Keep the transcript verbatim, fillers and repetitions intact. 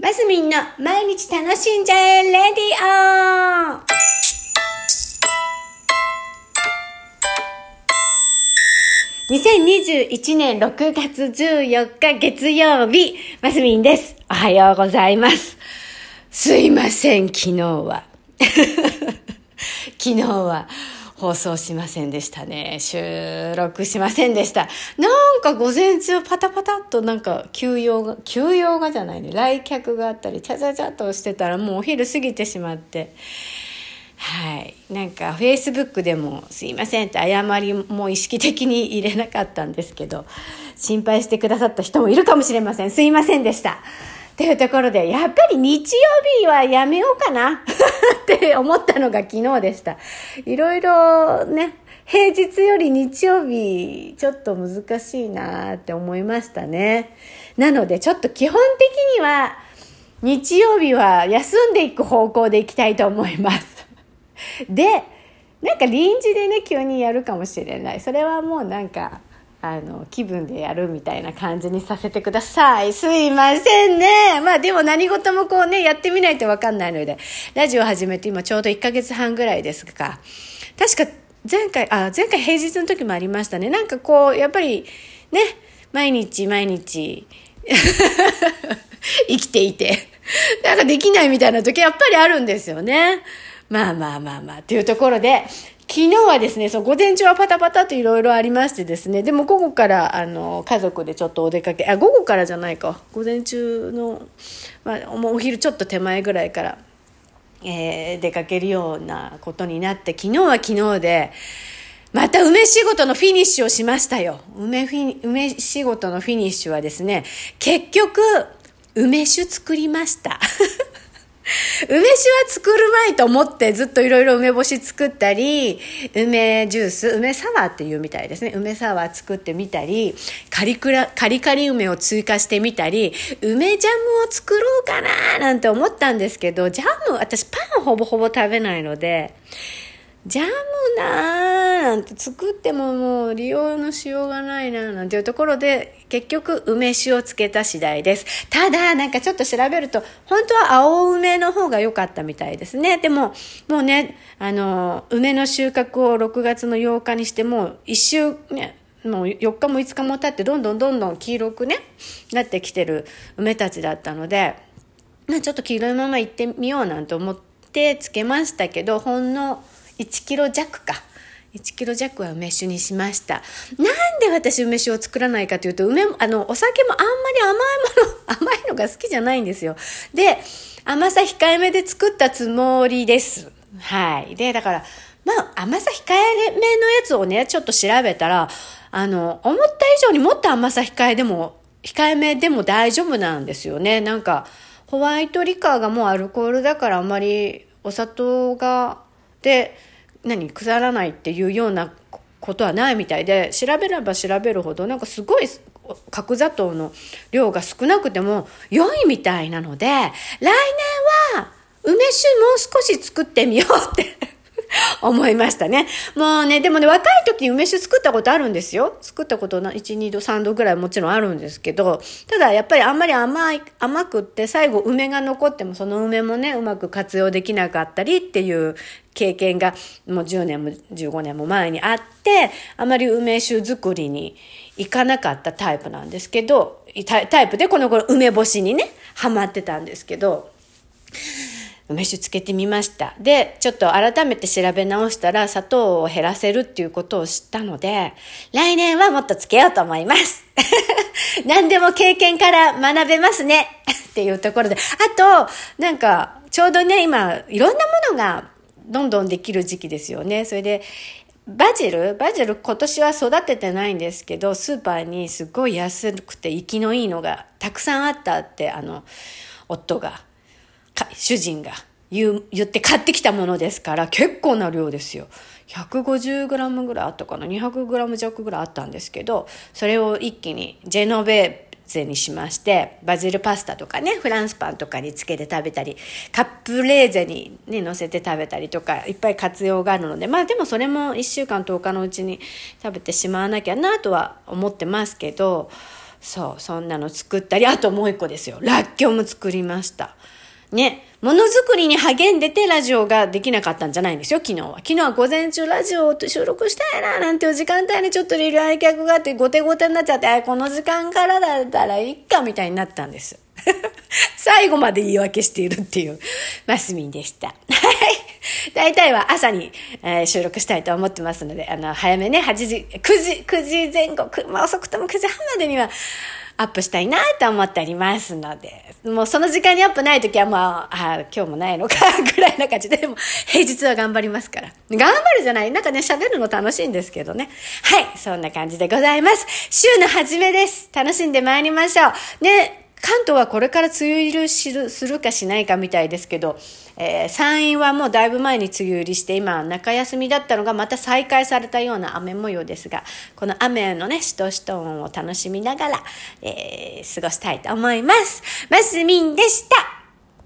マスミンの毎日楽しんじゃえレディオ。にせんにじゅういちねんろくがつじゅうよっか月曜日、マスミンです。おはようございます。すいません、昨日は。昨日は。放送しませんでしたね。収録しませんでした。なんか午前中パタパタっとなんか休養が、休養がじゃないね。来客があったり、ちゃちゃちゃっとしてたらもうお昼過ぎてしまって。はい。なんか Facebook でもすいませんって謝りも意識的に入れなかったんですけど、心配してくださった人もいるかもしれません。すいませんでした。というところで、やっぱり日曜日はやめようかなって思ったのが昨日でした。いろいろね、平日より日曜日ちょっと難しいなって思いましたね。なのでちょっと基本的には日曜日は休んでいく方向でいきたいと思います。で、なんか臨時でね、急にやるかもしれない。それはもうなんか、あの気分でやるみたいな感じにさせてください。すいませんね。まあでも何事もこうね、やってみないと分かんないので、ラジオ始めて今ちょうどいっかげつはんぐらいですか。確か前回あ前回平日の時もありましたね。なんかこうやっぱりね、毎日毎日生きていてなんかできないみたいな時やっぱりあるんですよね。まあまあまあまあっていうところで。昨日はですね、そう、午前中はパタパタといろいろありましてですね、でも午後から、あの、家族でちょっとお出かけ、あ、午後からじゃないか、午前中の、まあ、お昼ちょっと手前ぐらいから、えー、出かけるようなことになって、昨日は昨日で、また梅仕事のフィニッシュをしましたよ。梅フィニ、梅仕事のフィニッシュはですね、結局、梅酒作りました。梅酒は作る前と思ってずっといろいろ梅干し作ったり、梅ジュース、梅サワーっていうみたいですね。梅サワー作ってみたり、カリクラ、カリカリ梅を追加してみたり、梅ジャムを作ろうかななんて思ったんですけど、ジャム、私パンほぼほぼ食べないので、ジャムなーなんて作ってももう利用のしようがないなーなんていうところで、結局梅酒をつけた次第です。ただなんかちょっと調べると本当は青梅の方が良かったみたいですね。でももうね、あの梅の収穫をろくがつのようかにしてもう一週ね、もうよっかもいつかも経ってどんどんどんどん黄色くねなってきてる梅たちだったので、ちょっと黄色いままいってみようなんて思ってつけましたけど、ほんのいちキロじゃくか。いちキロじゃくは梅酒にしました。なんで私梅酒を作らないかというと、梅、あの、お酒もあんまり甘いもの、甘いのが好きじゃないんですよ。で、甘さ控えめで作ったつもりです。はい。で、だから、まあ、甘さ控えめのやつをね、ちょっと調べたら、あの、思った以上にもっと甘さ控えでも、控えめでも大丈夫なんですよね。なんか、ホワイトリカーがもうアルコールだからあんまりお砂糖が、で、何腐らないっていうようなことはないみたいで、調べれば調べるほどなんかすごい角砂糖の量が少なくても良いみたいなので、来年は梅酒もう少し作ってみようって思いましたね。もうね、でもね、若い時に梅酒作ったことあるんですよ。作ったことないち、にど、さんどぐらいもちろんあるんですけど、ただやっぱりあんまり甘い、甘くって最後梅が残ってもその梅もね、うまく活用できなかったりっていう経験がもうじゅうねんもじゅうごねんも前にあって、あまり梅酒作りに行かなかったタイプなんですけど、タイプでこの頃梅干しにね、ハマってたんですけど、梅酒つけてみました。で、ちょっと改めて調べ直したら砂糖を減らせるっていうことを知ったので、来年はもっとつけようと思います。何でも経験から学べますねっていうところで、あとなんかちょうどね、今いろんなものがどんどんできる時期ですよね。それでバジル、バジル今年は育ててないんですけど、スーパーにすごい安くて生きのいいのがたくさんあったってあの夫が。主人が言う、言って買ってきたものですから結構な量ですよ。ひゃくごじゅうグラム ぐらいあったかな、にひゃくグラムじゃくぐらいあったんですけど、それを一気にジェノベーゼにしまして、バジルパスタとかね、フランスパンとかにつけて食べたり、カップレーゼにね乗せて食べたりとか、いっぱい活用があるので、まあでもそれもいっしゅうかんとおかのうちに食べてしまわなきゃなとは思ってますけど、そうそんなの作ったり、あともう一個ですよ、らっきょうも作りましたね。ものづくりに励んでてラジオができなかったんじゃないんですよ。昨日は昨日は午前中ラジオを収録したいななんていう時間帯にちょっとリライ客があってごてごてになっちゃって、この時間からだったらいいかみたいになったんです最後まで言い訳しているっていうマスミンでした大体は朝に、えー、収録したいと思ってますので、あの早めね、はちじくじくじぜん後、まあ、遅くともくじはんまでにはアップしたいなと思っておりますので、もうその時間にアップないときはもう、ああ今日もないのかぐらいな感じで、でも平日は頑張りますから。頑張るじゃない、なんかね喋るの楽しいんですけどね。はい、そんな感じでございます。週の初めです。楽しんでまいりましょうね。関東はこれから梅雨入りする、するかしないかみたいですけど、えー、山陰はもうだいぶ前に梅雨入りして、今中休みだったのがまた再開されたような雨模様ですが、この雨のねしとしと音を楽しみながら、えー、過ごしたいと思います。マスミンでした。